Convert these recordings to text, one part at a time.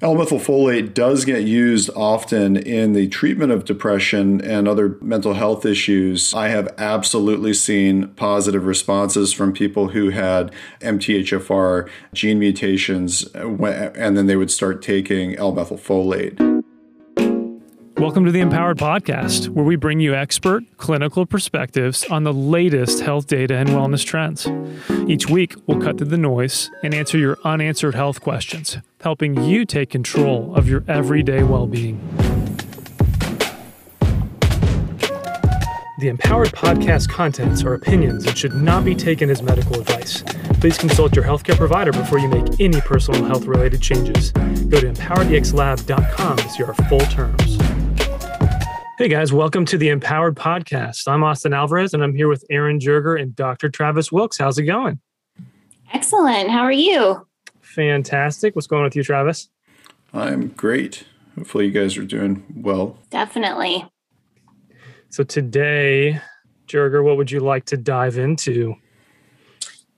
L-methylfolate does get used often in the treatment of depression and other mental health issues. I have absolutely seen positive responses from people who had MTHFR gene mutations, and then they would start taking L-methylfolate. Welcome to the Empowered Podcast, where we bring you expert clinical perspectives on the latest health data and wellness trends. Each week, we'll cut through the noise and answer your unanswered health questions, helping you take control of your everyday well-being. The Empowered Podcast contents are opinions and should not be taken as medical advice. Please consult your healthcare provider before you make any personal health-related changes. Go to empowerDXlab.com to see our full terms. Hey guys, welcome to the Empowered Podcast. I'm Austin Alvarez, and I'm here with Erin Jerger and Dr. Travis Wilkes. How's it going? Excellent. How are you? Fantastic. What's going on with you, Travis? I'm great. Hopefully you guys are doing well. Definitely. So today, Jerger, what would you like to dive into?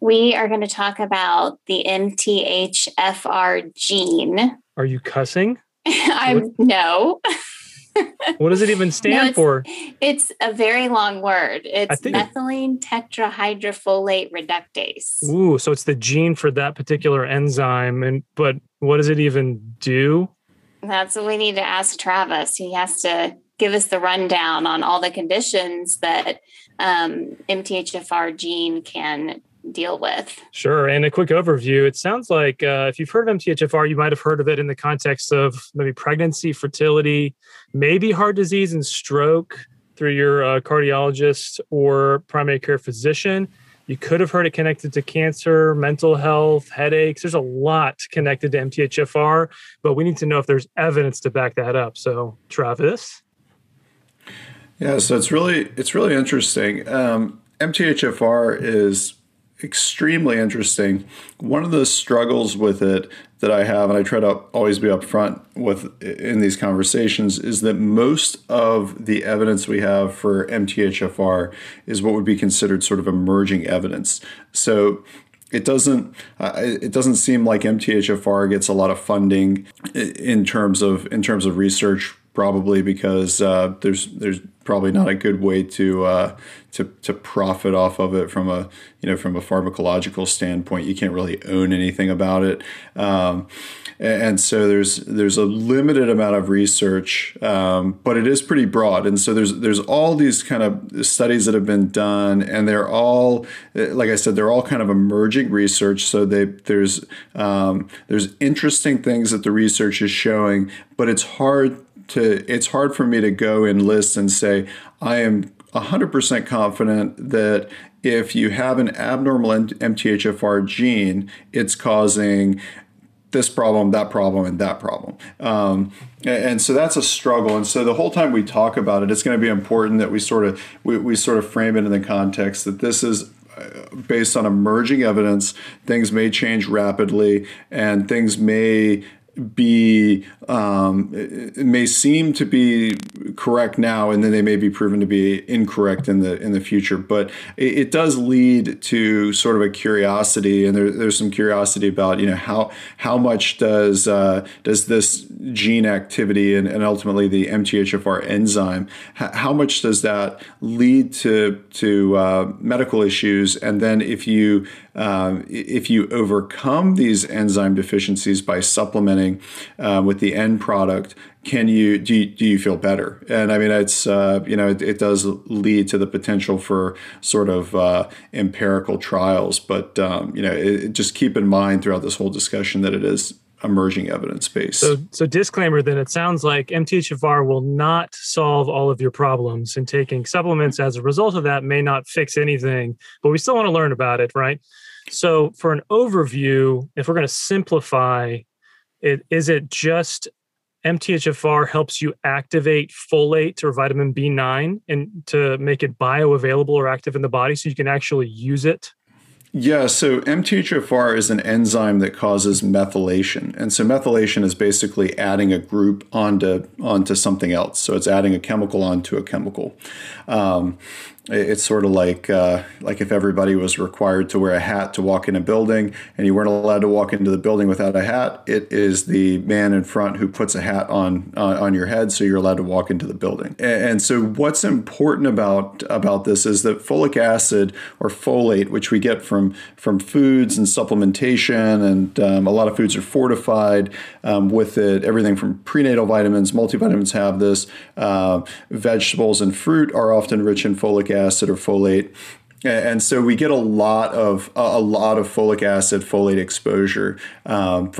We are going to talk about the MTHFR gene. Are you cussing? No. What does it even stand for? It's a very long word. It's methylene tetrahydrofolate reductase. Ooh, so it's the gene for that particular enzyme. But what does it even do? That's what we need to ask Travis. He has to give us the rundown on all the conditions that MTHFR gene can deal with. Sure. And a quick overview. It sounds like if you've heard of MTHFR, you might have heard of it in the context of maybe pregnancy, fertility, maybe heart disease and stroke through your cardiologist or primary care physician. You could have heard it connected to cancer, mental health, headaches. There's a lot connected to MTHFR, but we need to know if there's evidence to back that up. So, Travis? Yeah, so it's really interesting. MTHFR is extremely interesting. One of the struggles with it that I have, and I try to always be upfront with in these conversations, is that most of the evidence we have for MTHFR is what would be considered sort of emerging evidence. So it doesn't seem like MTHFR gets a lot of funding in terms of research. Probably because there's probably not a good way to profit off of it from a pharmacological standpoint. You can't really own anything about it, and so there's a limited amount of research, but it is pretty broad. And so there's all these kind of studies that have been done, and they're all, like I said, they're all kind of emerging research. So there's interesting things that the research is showing, but it's hard for me to go and list and say, I am 100% confident that if you have an abnormal MTHFR gene, it's causing this problem, that problem, and that problem. And so that's a struggle. And so the whole time we talk about it, it's going to be important that we sort of frame it in the context that this is based on emerging evidence. Things may change rapidly, and things may seem to be correct now, and then they may be proven to be incorrect in the future. But it does lead to sort of a curiosity, and there's some curiosity about how much does this gene activity and ultimately the MTHFR enzyme, how much does that lead to medical issues? And then if you overcome these enzyme deficiencies by supplementing with the end product, do you feel better? And I mean, it's it does lead to the potential for sort of empirical trials, but just keep in mind throughout this whole discussion that it is emerging evidence based. So disclaimer, then, it sounds like MTHFR will not solve all of your problems, and taking supplements as a result of that may not fix anything, but we still want to learn about it, right? So for an overview, if we're going to simplify it, is it just MTHFR helps you activate folate or vitamin B9 and to make it bioavailable or active in the body so you can actually use it? Yeah, so MTHFR is an enzyme that causes methylation. And so methylation is basically adding a group onto something else. So it's adding a chemical onto a chemical. It's sort of like if everybody was required to wear a hat to walk in a building and you weren't allowed to walk into the building without a hat, it is the man in front who puts a hat on your head so you're allowed to walk into the building. And so what's important about this is that folic acid or folate, which we get from foods and supplementation, and a lot of foods are fortified with it, everything from prenatal vitamins, multivitamins have this, vegetables and fruit are often rich in folic acid or folate. And so we get a lot of folic acid, folate exposure from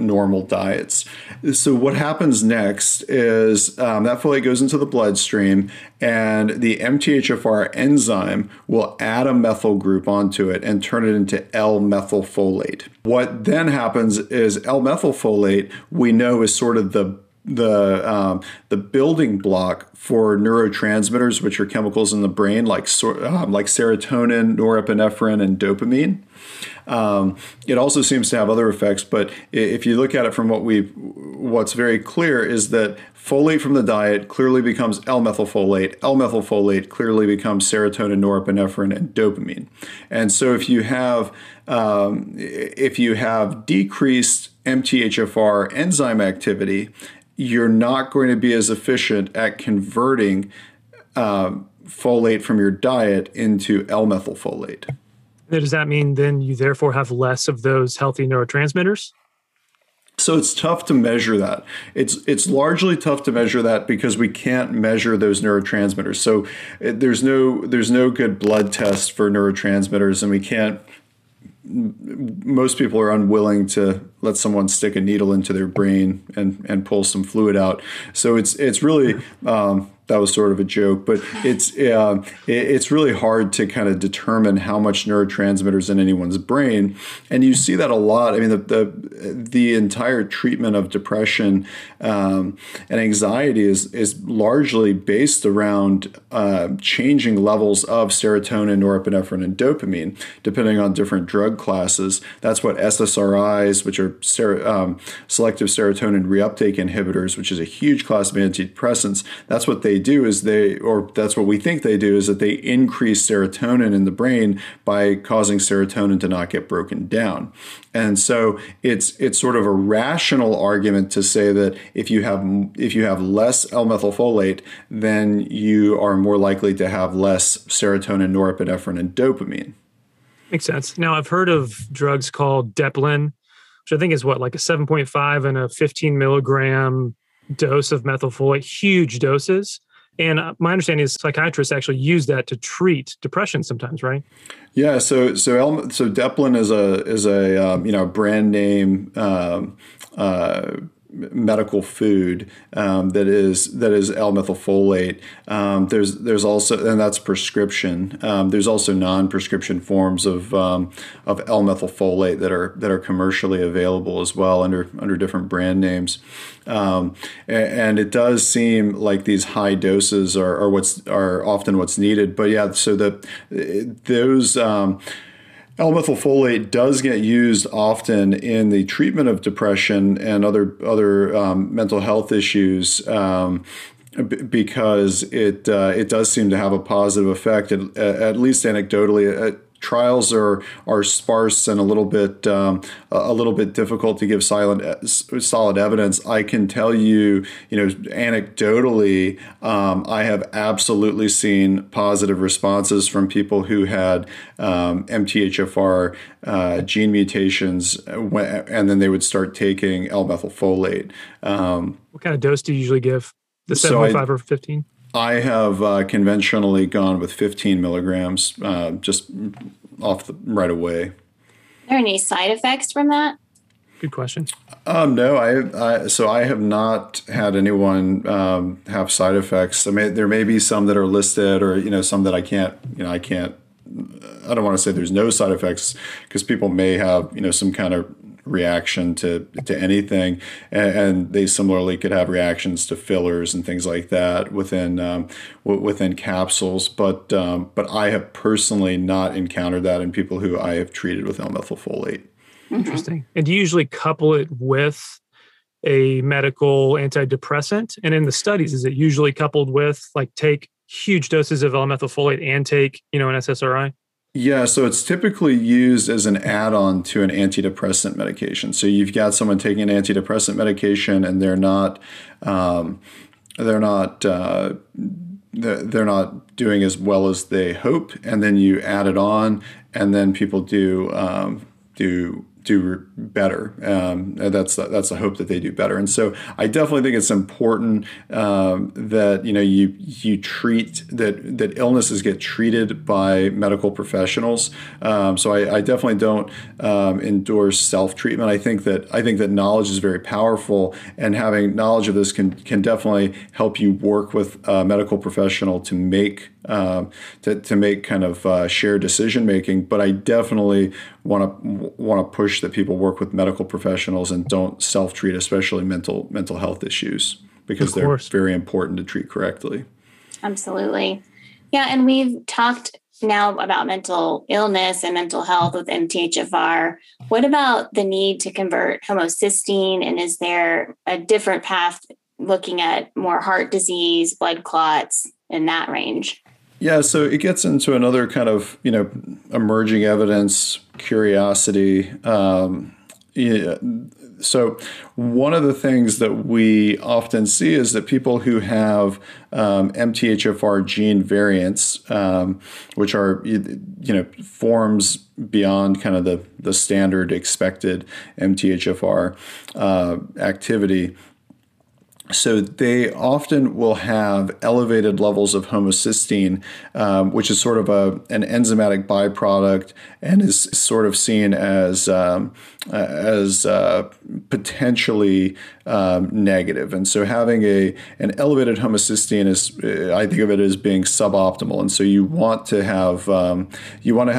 normal diets. So what happens next is that folate goes into the bloodstream, and the MTHFR enzyme will add a methyl group onto it and turn it into L-methylfolate. What then happens is L-methylfolate, we know, is sort of the building block for neurotransmitters, which are chemicals in the brain like serotonin, norepinephrine, and dopamine. It also seems to have other effects, but if you look at it from what's very clear is that folate from the diet clearly becomes L-methylfolate. L-methylfolate clearly becomes serotonin, norepinephrine, and dopamine. And so if you have decreased MTHFR enzyme activity, you're not going to be as efficient at converting folate from your diet into L-methylfolate. Does that mean then you therefore have less of those healthy neurotransmitters? So it's tough to measure that. It's largely tough to measure that because we can't measure those neurotransmitters. So there's no good blood test for neurotransmitters, and we can't. Most people are unwilling to let someone stick a needle into their brain and pull some fluid out. So it's really that was sort of a joke, but it's really hard to kind of determine how much neurotransmitters in anyone's brain, and you see that a lot. I mean, the entire treatment of depression and anxiety is largely based around changing levels of serotonin, norepinephrine, and dopamine, depending on different drug classes. That's what SSRIs, which are selective serotonin reuptake inhibitors, which is a huge class of antidepressants. That's what they do that's what we think they do, is that they increase serotonin in the brain by causing serotonin to not get broken down. And so it's sort of a rational argument to say that if you have less L-methylfolate, then you are more likely to have less serotonin, norepinephrine, and dopamine. Makes sense. Now, I've heard of drugs called Deplin, which I think is like a 7.5 and a 15 milligram dose of methylfolate, huge doses. And my understanding is psychiatrists actually use that to treat depression sometimes, right? Yeah. So Deplin is a brand name medical food that is L-methylfolate. There's also, and that's prescription. There's also non-prescription forms of L-methylfolate that are commercially available as well under different brand names. And it does seem like these high doses are often what's needed. But yeah, so those. L-methylfolate does get used often in the treatment of depression and other mental health issues because it does seem to have a positive effect, at least anecdotally. Trials are sparse and a little bit difficult to give solid evidence. I can tell you anecdotally, I have absolutely seen positive responses from people who had MTHFR gene mutations, and then they would start taking L-methylfolate. What kind of dose do you usually give? The 7.5 or 15? I have conventionally gone with 15 milligrams just right away. Are there any side effects from that? Good question. No, I have not had anyone have side effects. I mean, there may be some that are listed, or some that I can't. I don't want to say there's no side effects, because people may have some kind of reaction to anything, and they similarly could have reactions to fillers and things like that within capsules. But I have personally not encountered that in people who I have treated with L-methylfolate. Interesting. And do you usually couple it with a medical antidepressant? And in the studies, is it usually coupled with like take huge doses of L-methylfolate and take, an SSRI? Yeah, so it's typically used as an add-on to an antidepressant medication. So you've got someone taking an antidepressant medication, and they're not doing as well as they hope, and then you add it on, and then people do better. That's the hope, that they do better. And so I definitely think it's important that you treat that illnesses get treated by medical professionals. So I definitely don't endorse self-treatment. I think that knowledge is very powerful, and having knowledge of this can definitely help you work with a medical professional to make shared decision making. But I definitely want to push that people work with medical professionals and don't self-treat, especially mental health issues, because they're very important to treat correctly. Absolutely. Yeah. And we've talked now about mental illness and mental health with MTHFR. What about the need to convert homocysteine? And is there a different path looking at more heart disease, blood clots, in that range? Yeah, so it gets into another kind of, emerging evidence, curiosity. So one of the things that we often see is that people who have MTHFR gene variants, which are, forms beyond kind of the standard expected MTHFR activity. So they often will have elevated levels of homocysteine, which is sort of an enzymatic byproduct, and is sort of seen as potentially negative. And so having an elevated homocysteine is, I think of it as being suboptimal. And so you want to have a normal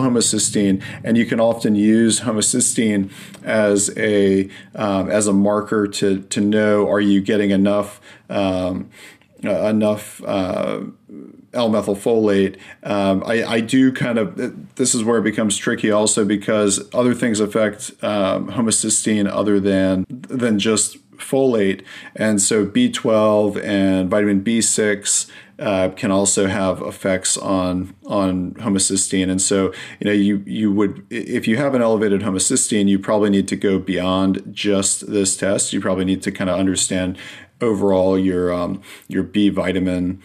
homocysteine, and you can often use homocysteine as a marker to know, are you getting enough L-methylfolate? I do kind of, this is where it becomes tricky also, because other things affect homocysteine other than just folate. And so B12 and vitamin B6 can also have effects on homocysteine. And so, you would, if you have an elevated homocysteine, you probably need to go beyond just this test. You probably need to kind of understand overall your B vitamin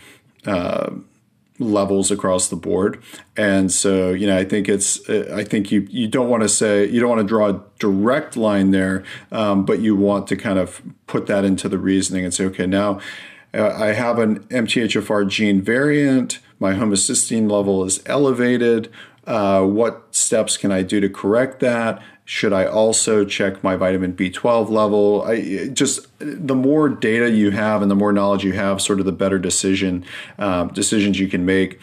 levels across the board. And so, I think you don't want to say, you don't want to draw a direct line there, but you want to kind of put that into the reasoning and say, okay, now, I have an MTHFR gene variant. My homocysteine level is elevated. What steps can I do to correct that? Should I also check my vitamin B12 level? The more data you have and the more knowledge you have, sort of the better decisions you can make,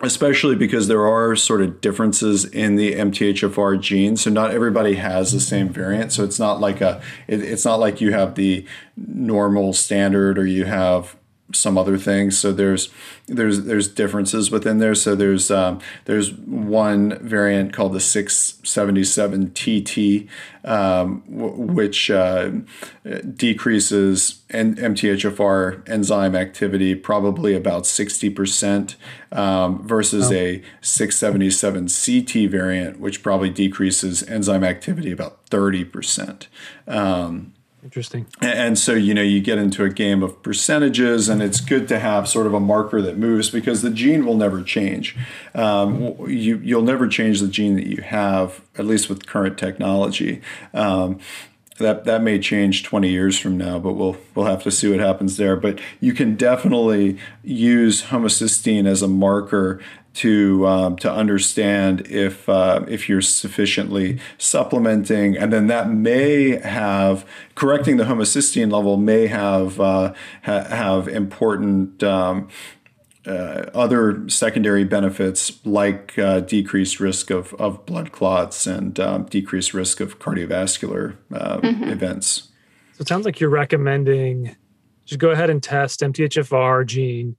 especially because there are sort of differences in the MTHFR gene. So not everybody has the same variant. So it's not like it's not like you have the normal standard or you have some other things. So there's differences within there. So there's one variant called the 677TT, which decreases MTHFR enzyme activity probably about 60%, versus a 677CT variant, which probably decreases enzyme activity about 30%. Interesting. And so, you get into a game of percentages, and it's good to have sort of a marker that moves, because the gene will never change. You'll never change the gene that you have, at least with current technology. That may change 20 years from now, but we'll have to see what happens there. But you can definitely use homocysteine as a marker to understand if you're sufficiently supplementing, and then that may have, correcting the homocysteine level may have important other secondary benefits, like decreased risk of blood clots and decreased risk of cardiovascular events. So it sounds like you're recommending just go ahead and test MTHFR gene,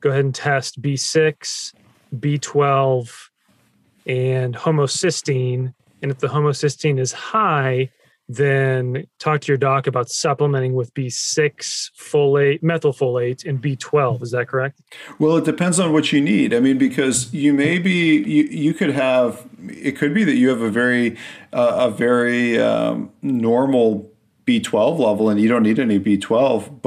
go ahead and test B6, B12, and homocysteine. And if the homocysteine is high, then talk to your doc about supplementing with B6 folate, methylfolate, and B12. Is that correct? Well, it depends on what you need. I mean, because you may be, it could be that you have a very normal B12 level and you don't need any B12,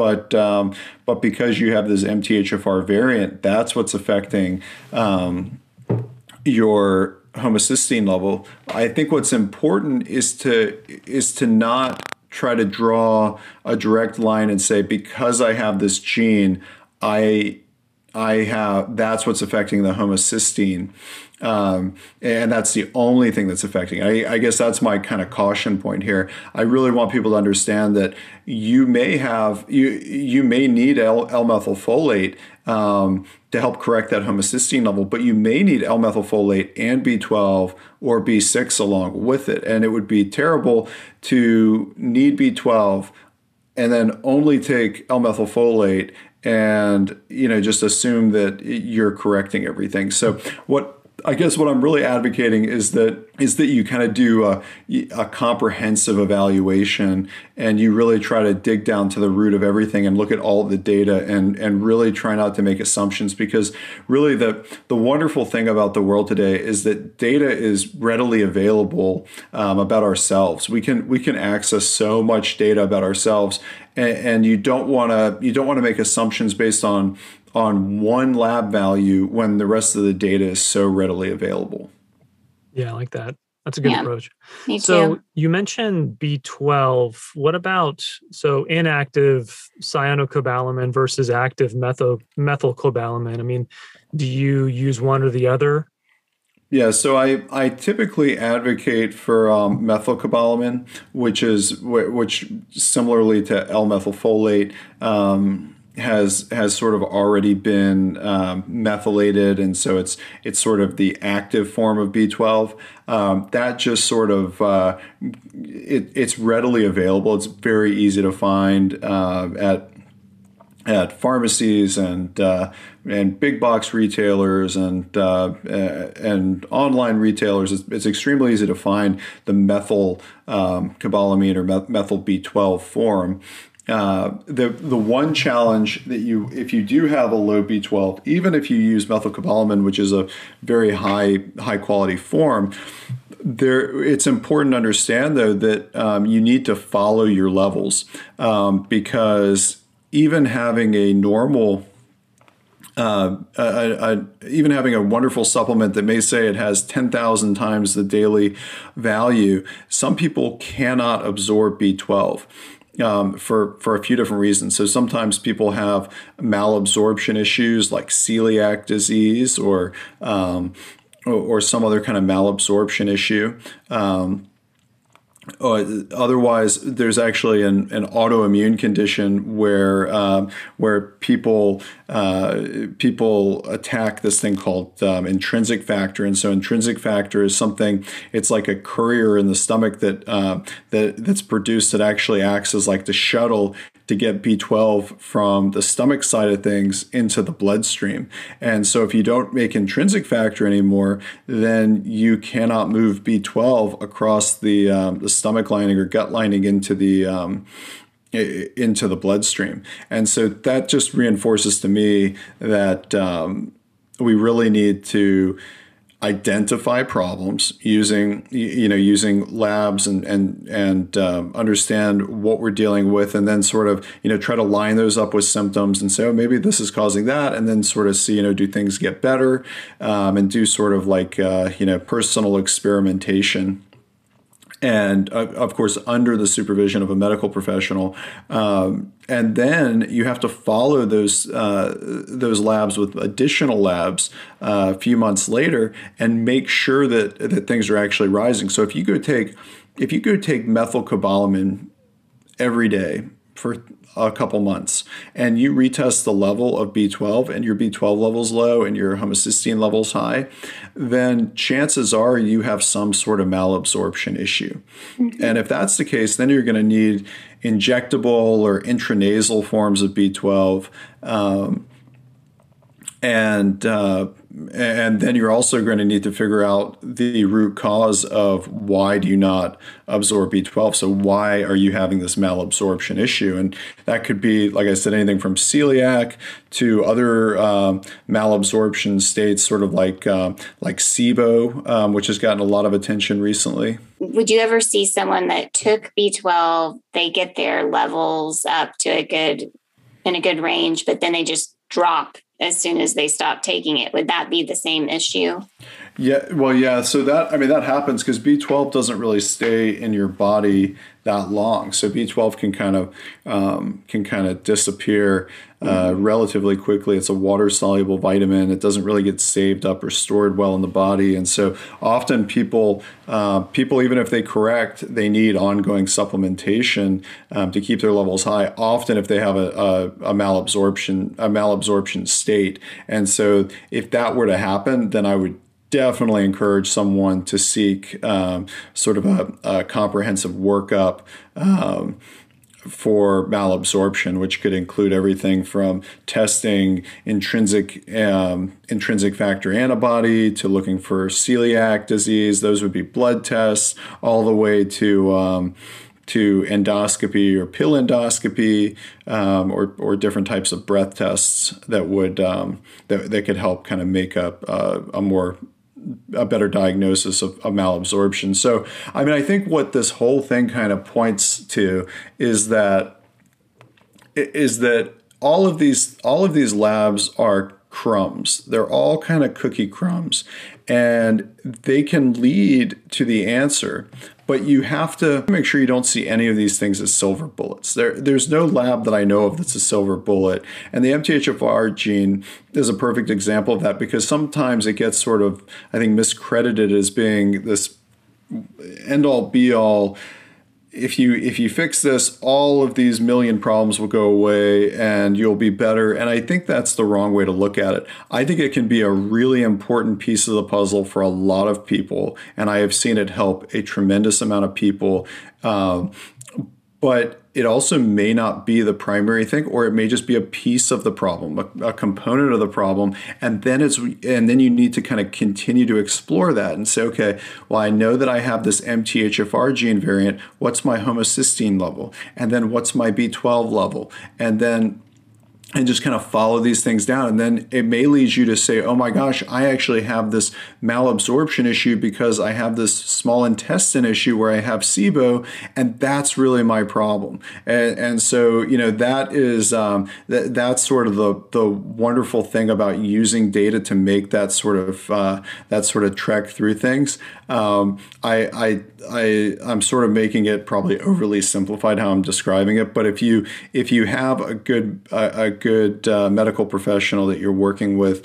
but because you have this MTHFR variant, that's what's affecting your homocysteine level. I think what's important is to not try to draw a direct line and say, because I have this gene, that's what's affecting the homocysteine. And that's the only thing that's affecting it. I guess that's my kind of caution point here. I really want people to understand that you may need L-methylfolate to help correct that homocysteine level, but you may need L-methylfolate and B12 or B6 along with it. And it would be terrible to need B12 and then only take L-methylfolate and, just assume that you're correcting everything. So what I'm really advocating is that you kind of do a comprehensive evaluation, and you really try to dig down to the root of everything and look at all the data and really try not to make assumptions, because really the wonderful thing about the world today is that data is readily available about ourselves. We can access so much data about ourselves, and you don't want to make assumptions based on one lab value when the rest of the data is so readily available. Yeah, I like that. That's a good approach. Me too. So you mentioned B12. What about inactive cyanocobalamin versus active methylcobalamin? I mean, do you use one or the other? Yeah, so I typically advocate for methylcobalamin, which similarly to L-methylfolate, has sort of already been methylated, and so it's sort of the active form of B12. That just sort of it's readily available. It's very easy to find at pharmacies and big box retailers and online retailers. It's extremely easy to find the methyl cobalamin or methyl B12 form. The one challenge that if you do have a low B12, even if you use methylcobalamin, which is a very high quality form, it's important to understand though that you need to follow your levels, because even having a normal even having a wonderful supplement that may say it has 10,000 times the daily value, some people cannot absorb B12. For a few different reasons. So sometimes people have malabsorption issues like celiac disease or some other kind of malabsorption issue. Otherwise, there's actually an autoimmune condition where people attack this thing called intrinsic factor, and so intrinsic factor is something. It's like a courier in the stomach that's produced that actually acts as like the shuttle to get B12 from the stomach side of things into the bloodstream. And so if you don't make intrinsic factor anymore, then you cannot move B12 across the stomach lining or gut lining into the bloodstream. And so that just reinforces to me that we really need to identify problems using labs and understand what we're dealing with, and then sort of try to line those up with symptoms and say, oh, maybe this is causing that, and then sort of see do things get better, and do sort of like personal experimentation. And of course, under the supervision of a medical professional, and then you have to follow those labs with additional labs a few months later, and make sure that things are actually rising. So if you go take methylcobalamin every day for a couple months, and you retest the level of B12, and your B12 level's low and your homocysteine level's high, then chances are you have some sort of malabsorption issue. Mm-hmm. And if that's the case, then you're going to need injectable or intranasal forms of B12, And then you're also going to need to figure out the root cause of why do you not absorb B12. So why are you having this malabsorption issue? And that could be, like I said, anything from celiac to other malabsorption states, sort of like SIBO, which has gotten a lot of attention recently. Would you ever see someone that took B12, they get their levels up to a good range, but then they just drop as soon as they stop taking it? Would that be the same issue? Yeah. Well, yeah. So that happens because B12 doesn't really stay in your body that long. So B12 can kind of disappear relatively quickly. It's a water soluble vitamin. It doesn't really get saved up or stored well in the body. And so often people, even if they correct, they need ongoing supplementation to keep their levels high, often if they have a malabsorption state. And so if that were to happen, then I would definitely encourage someone to seek sort of a comprehensive workup for malabsorption, which could include everything from testing intrinsic factor antibody to looking for celiac disease. Those would be blood tests, all the way to endoscopy or pill endoscopy, or different types of breath tests that would that could help kind of make up a better diagnosis of malabsorption. So, I mean, I think what this whole thing kind of points to is that all of these labs are crumbs. They're all kind of cookie crumbs, and they can lead to the answer. But you have to make sure you don't see any of these things as silver bullets. There's no lab that I know of that's a silver bullet. And the MTHFR gene is a perfect example of that, because sometimes it gets sort of, I think, miscredited as being this end-all, be-all. If you fix this, all of these million problems will go away and you'll be better. And I think that's the wrong way to look at it. I think it can be a really important piece of the puzzle for a lot of people. And I have seen it help a tremendous amount of people. But it also may not be the primary thing, or it may just be a piece of the problem, a component of the problem. And then you need to kind of continue to explore that and say, okay, well, I know that I have this MTHFR gene variant. What's my homocysteine level? And then what's my B12 level? And just kind of follow these things down. And then it may lead you to say, oh my gosh, I actually have this malabsorption issue because I have this small intestine issue where I have SIBO, and that's really my problem. And so, you know, that is, that's sort of the wonderful thing about using data to make that sort of trek through things. I'm sort of making it probably overly simplified how I'm describing it, but if you have a good medical professional that you're working with,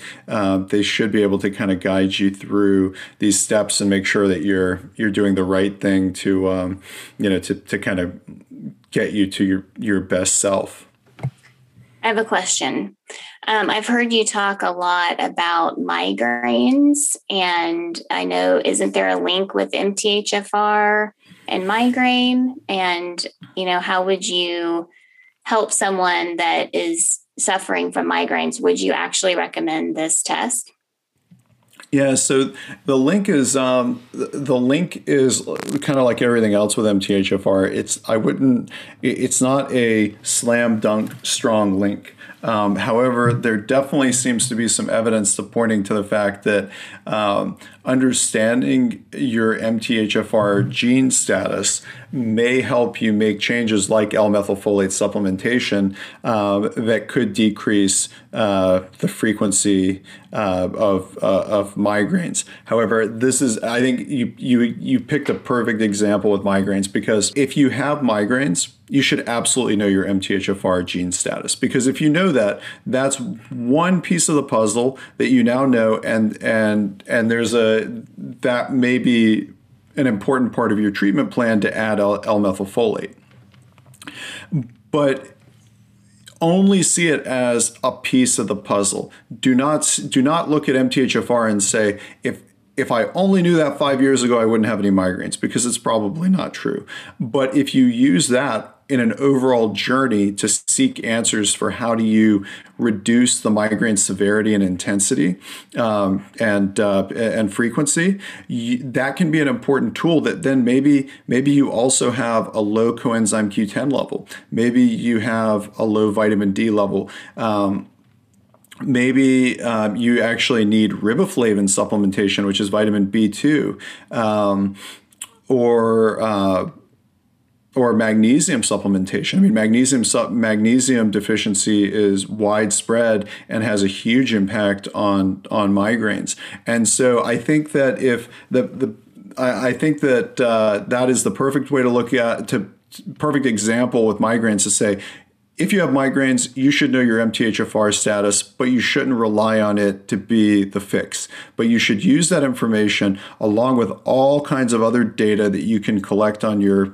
they should be able to kind of guide you through these steps and make sure that you're doing the right thing to kind of get you to your best self. I have a question. I've heard you talk a lot about migraines, and I know, isn't there a link with MTHFR and migraine? And, you know, how would you help someone that is suffering from migraines? Would you actually recommend this test? Yeah, so the link is kind of like everything else with MTHFR. It's not a slam dunk strong link. However, there definitely seems to be some evidence pointing to the fact that understanding your MTHFR gene status may help you make changes like L-methylfolate supplementation that could decrease the frequency of migraines. However, this is, I think you picked a perfect example with migraines, because if you have migraines, you should absolutely know your MTHFR gene status, because if you know that, that's one piece of the puzzle that you now know, and there's that may be an important part of your treatment plan to add L-methylfolate. But only see it as a piece of the puzzle. Do not look at MTHFR and say, if I only knew that 5 years ago, I wouldn't have any migraines, because it's probably not true. But if you use that in an overall journey to seek answers for how do you reduce the migraine severity and intensity and frequency. That can be an important tool that then maybe you also have a low coenzyme Q10 level. Maybe you have a low vitamin D level. Maybe you actually need riboflavin supplementation, which is vitamin B2, or magnesium supplementation. I mean, magnesium deficiency is widespread and has a huge impact on migraines. And so I think that that is the perfect way to look at perfect example with migraines to say, if you have migraines, you should know your MTHFR status, but you shouldn't rely on it to be the fix. But you should use that information along with all kinds of other data that you can collect from your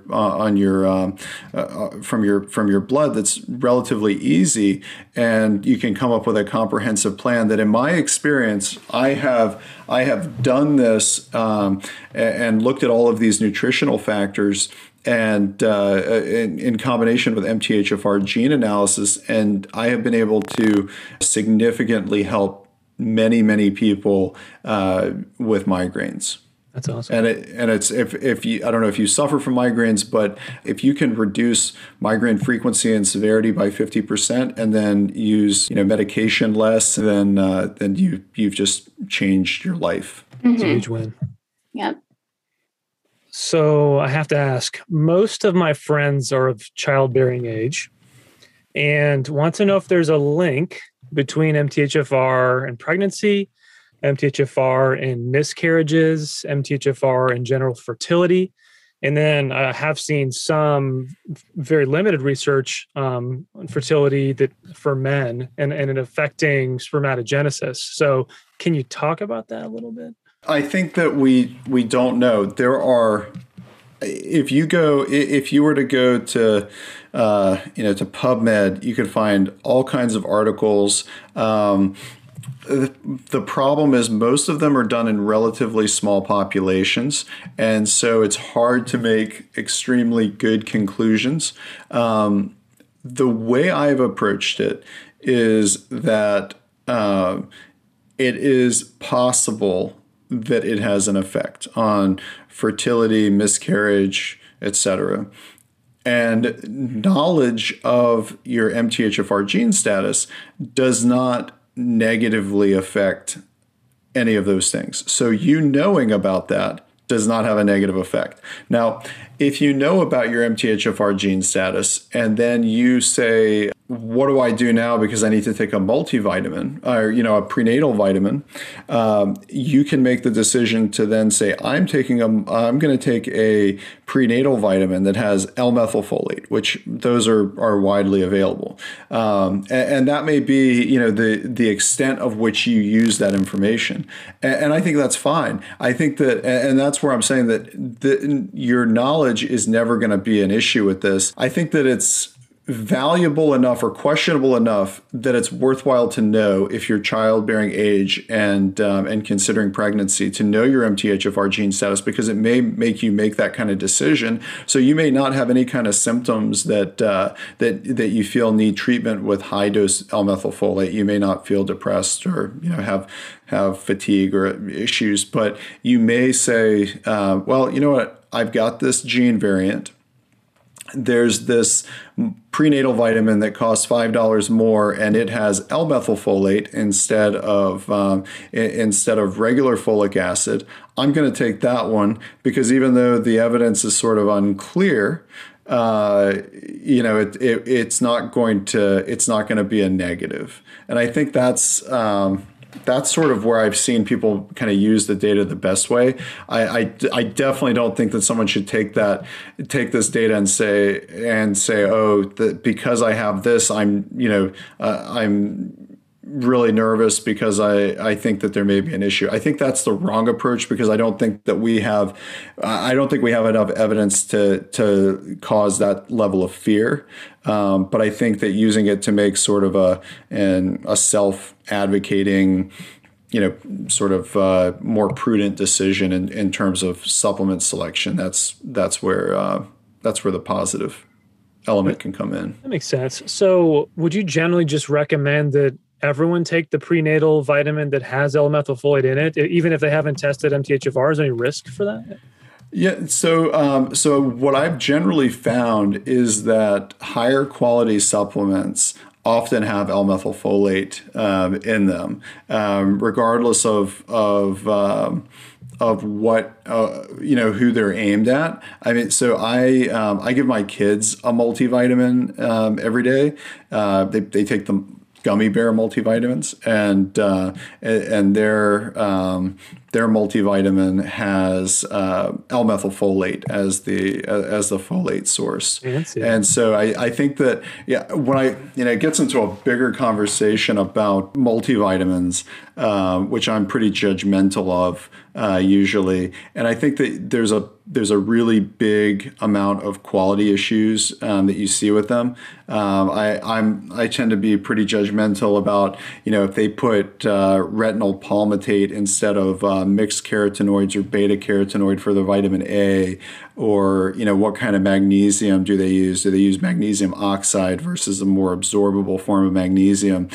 blood. That's relatively easy, and you can come up with a comprehensive plan. That, in my experience, I have done this and looked at all of these nutritional factors. And in combination with MTHFR gene analysis, and I have been able to significantly help many people with migraines. That's awesome. And it's if you I don't know if you suffer from migraines, but if you can reduce migraine frequency and severity by 50%, and then use medication less, then you've just changed your life. Mm-hmm. It's a huge win. Yep. So I have to ask, most of my friends are of childbearing age and want to know if there's a link between MTHFR and pregnancy, MTHFR and miscarriages, MTHFR and general fertility. And then I have seen some very limited research on fertility that for men and it affecting spermatogenesis. So can you talk about that a little bit? I think that we don't know. There are, if you were to go to to PubMed, you could find all kinds of articles. The problem is most of them are done in relatively small populations, and so it's hard to make extremely good conclusions. The way I've approached it is that it is possible that it has an effect on fertility, miscarriage, etc. And knowledge of your MTHFR gene status does not negatively affect any of those things. So you knowing about that does not have a negative effect. Now, if you know about your MTHFR gene status and then you say, what do I do now because I need to take a multivitamin or, a prenatal vitamin, you can make the decision to then say, I'm going to take a prenatal vitamin that has L-methylfolate, which those are widely available. And that may be, the extent of which you use that information. And I think that's fine. I think that, and that's where I'm saying that your knowledge is never going to be an issue with this. I think that it's valuable enough or questionable enough that it's worthwhile to know if you're childbearing age and considering pregnancy to know your MTHFR gene status, because it may make you make that kind of decision. So you may not have any kind of symptoms that you feel need treatment with high dose L-methylfolate. You may not feel depressed or have fatigue or issues, but you may say, well, you know what, I've got this gene variant. There's this prenatal vitamin that costs $5 more, and it has L-methylfolate instead of regular folic acid. I'm going to take that one because even though the evidence is sort of unclear, it's not going to be a negative. And I think that's sort of where I've seen people kind of use the data the best way. I definitely don't think that someone should take this data and say, oh, because I have this, I'm really nervous because I think that there may be an issue. I think that's the wrong approach because I don't think we have enough evidence to cause that level of fear. But I think that using it to make sort of a self-advocating, more prudent decision in terms of supplement selection, that's where the positive element can come in. That makes sense. So would you generally just recommend that everyone take the prenatal vitamin that has L-methylfolate in it, even if they haven't tested MTHFR? Is there any risk for that? Yeah. So, so what I've generally found is that higher quality supplements often have L-methylfolate in them, regardless of what, who they're aimed at. I mean, so I give my kids a multivitamin every day. They take the gummy bear multivitamins, and their multivitamin has L-methylfolate as the folate source. Fancy. And so I think that, yeah, when it gets into a bigger conversation about multivitamins, which I'm pretty judgmental of usually. And I think that there's a really big amount of quality issues that you see with them. I tend to be pretty judgmental about, if they put retinyl palmitate instead of mixed carotenoids or beta carotenoid for the vitamin A, or what kind of magnesium do they use? Do they use magnesium oxide versus a more absorbable form of magnesium?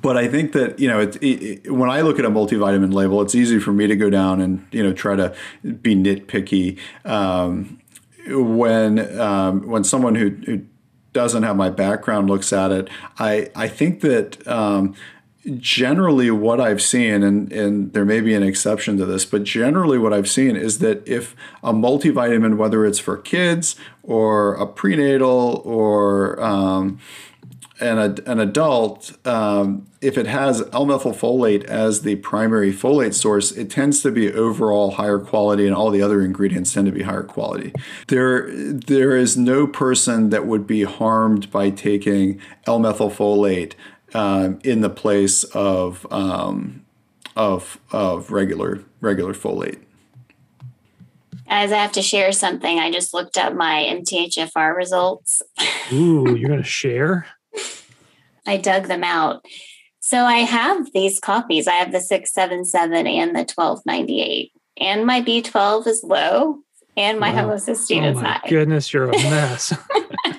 But I think that, when I look at a multivitamin label, it's easy for me to go down and, try to be nitpicky when someone who doesn't have my background looks at it. I think that generally what I've seen, and there may be an exception to this, but generally what I've seen is that if a multivitamin, whether it's for kids or a prenatal or an adult, if it has L-methylfolate as the primary folate source, it tends to be overall higher quality, and all the other ingredients tend to be higher quality. There is no person that would be harmed by taking L-methylfolate in the place of regular folate. Guys, I have to share something. I just looked up my MTHFR results. Ooh, you're going to share? I dug them out. So I have these copies. I have the 677 and the 1298. And my B12 is low. And my homocysteine is high. Goodness, you're a mess.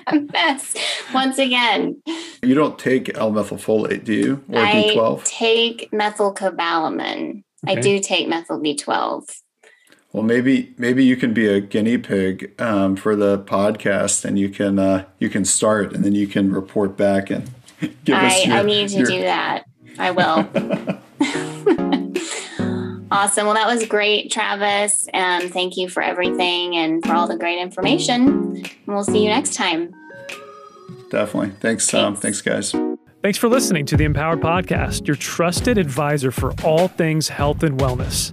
A mess. Once again. You don't take L-methylfolate, do you? Or B12? I take methylcobalamin. Okay. I do take methyl B12. Well, maybe you can be a guinea pig for the podcast, and you can start, and then you can report back and give us your... I need to do that. I will. Awesome. Well, that was great, Travis. Thank you for everything and for all the great information. And we'll see you next time. Definitely. Thanks, Tom. Thanks, guys. Thanks for listening to the Empowered Podcast, your trusted advisor for all things health and wellness.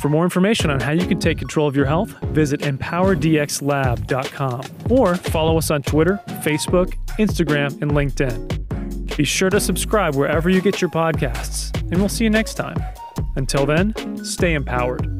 For more information on how you can take control of your health, visit empowerDXlab.com or follow us on Twitter, Facebook, Instagram, and LinkedIn. Be sure to subscribe wherever you get your podcasts, and we'll see you next time. Until then, stay empowered.